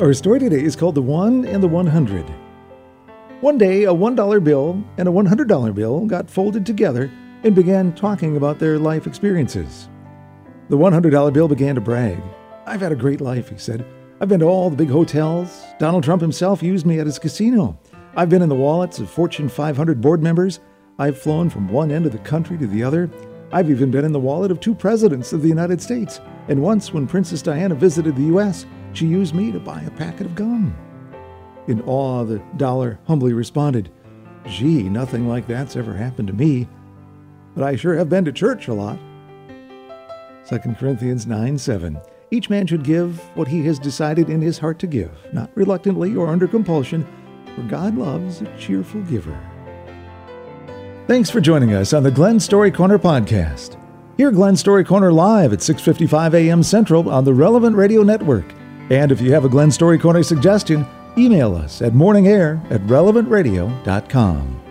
Our story today is called The One and the 100. One day, a $1 bill and a $100 bill got folded together and began talking about their life experiences. The $100 bill began to brag. "I've had a great life," he said. "I've been to all the big hotels. Donald Trump himself used me at his casino. I've been in the wallets of Fortune 500 board members. I've flown from one end of the country to the other. I've even been in the wallet of two presidents of the United States. And once, when Princess Diana visited the U.S., she used me to buy a packet of gum." In awe, the dollar humbly responded, "Gee, nothing like that's ever happened to me. But I sure have been to church a lot." 2 Corinthians 9:7. Each man should give what he has decided in his heart to give, not reluctantly or under compulsion, for God loves a cheerful giver. Thanks for joining us on the Glenn Story Corner podcast. Hear Glenn Story Corner live at 6:55 a.m. Central on the Relevant Radio Network. And if you have a Glenn Story Corner suggestion, email us at morningair@relevantradio.com.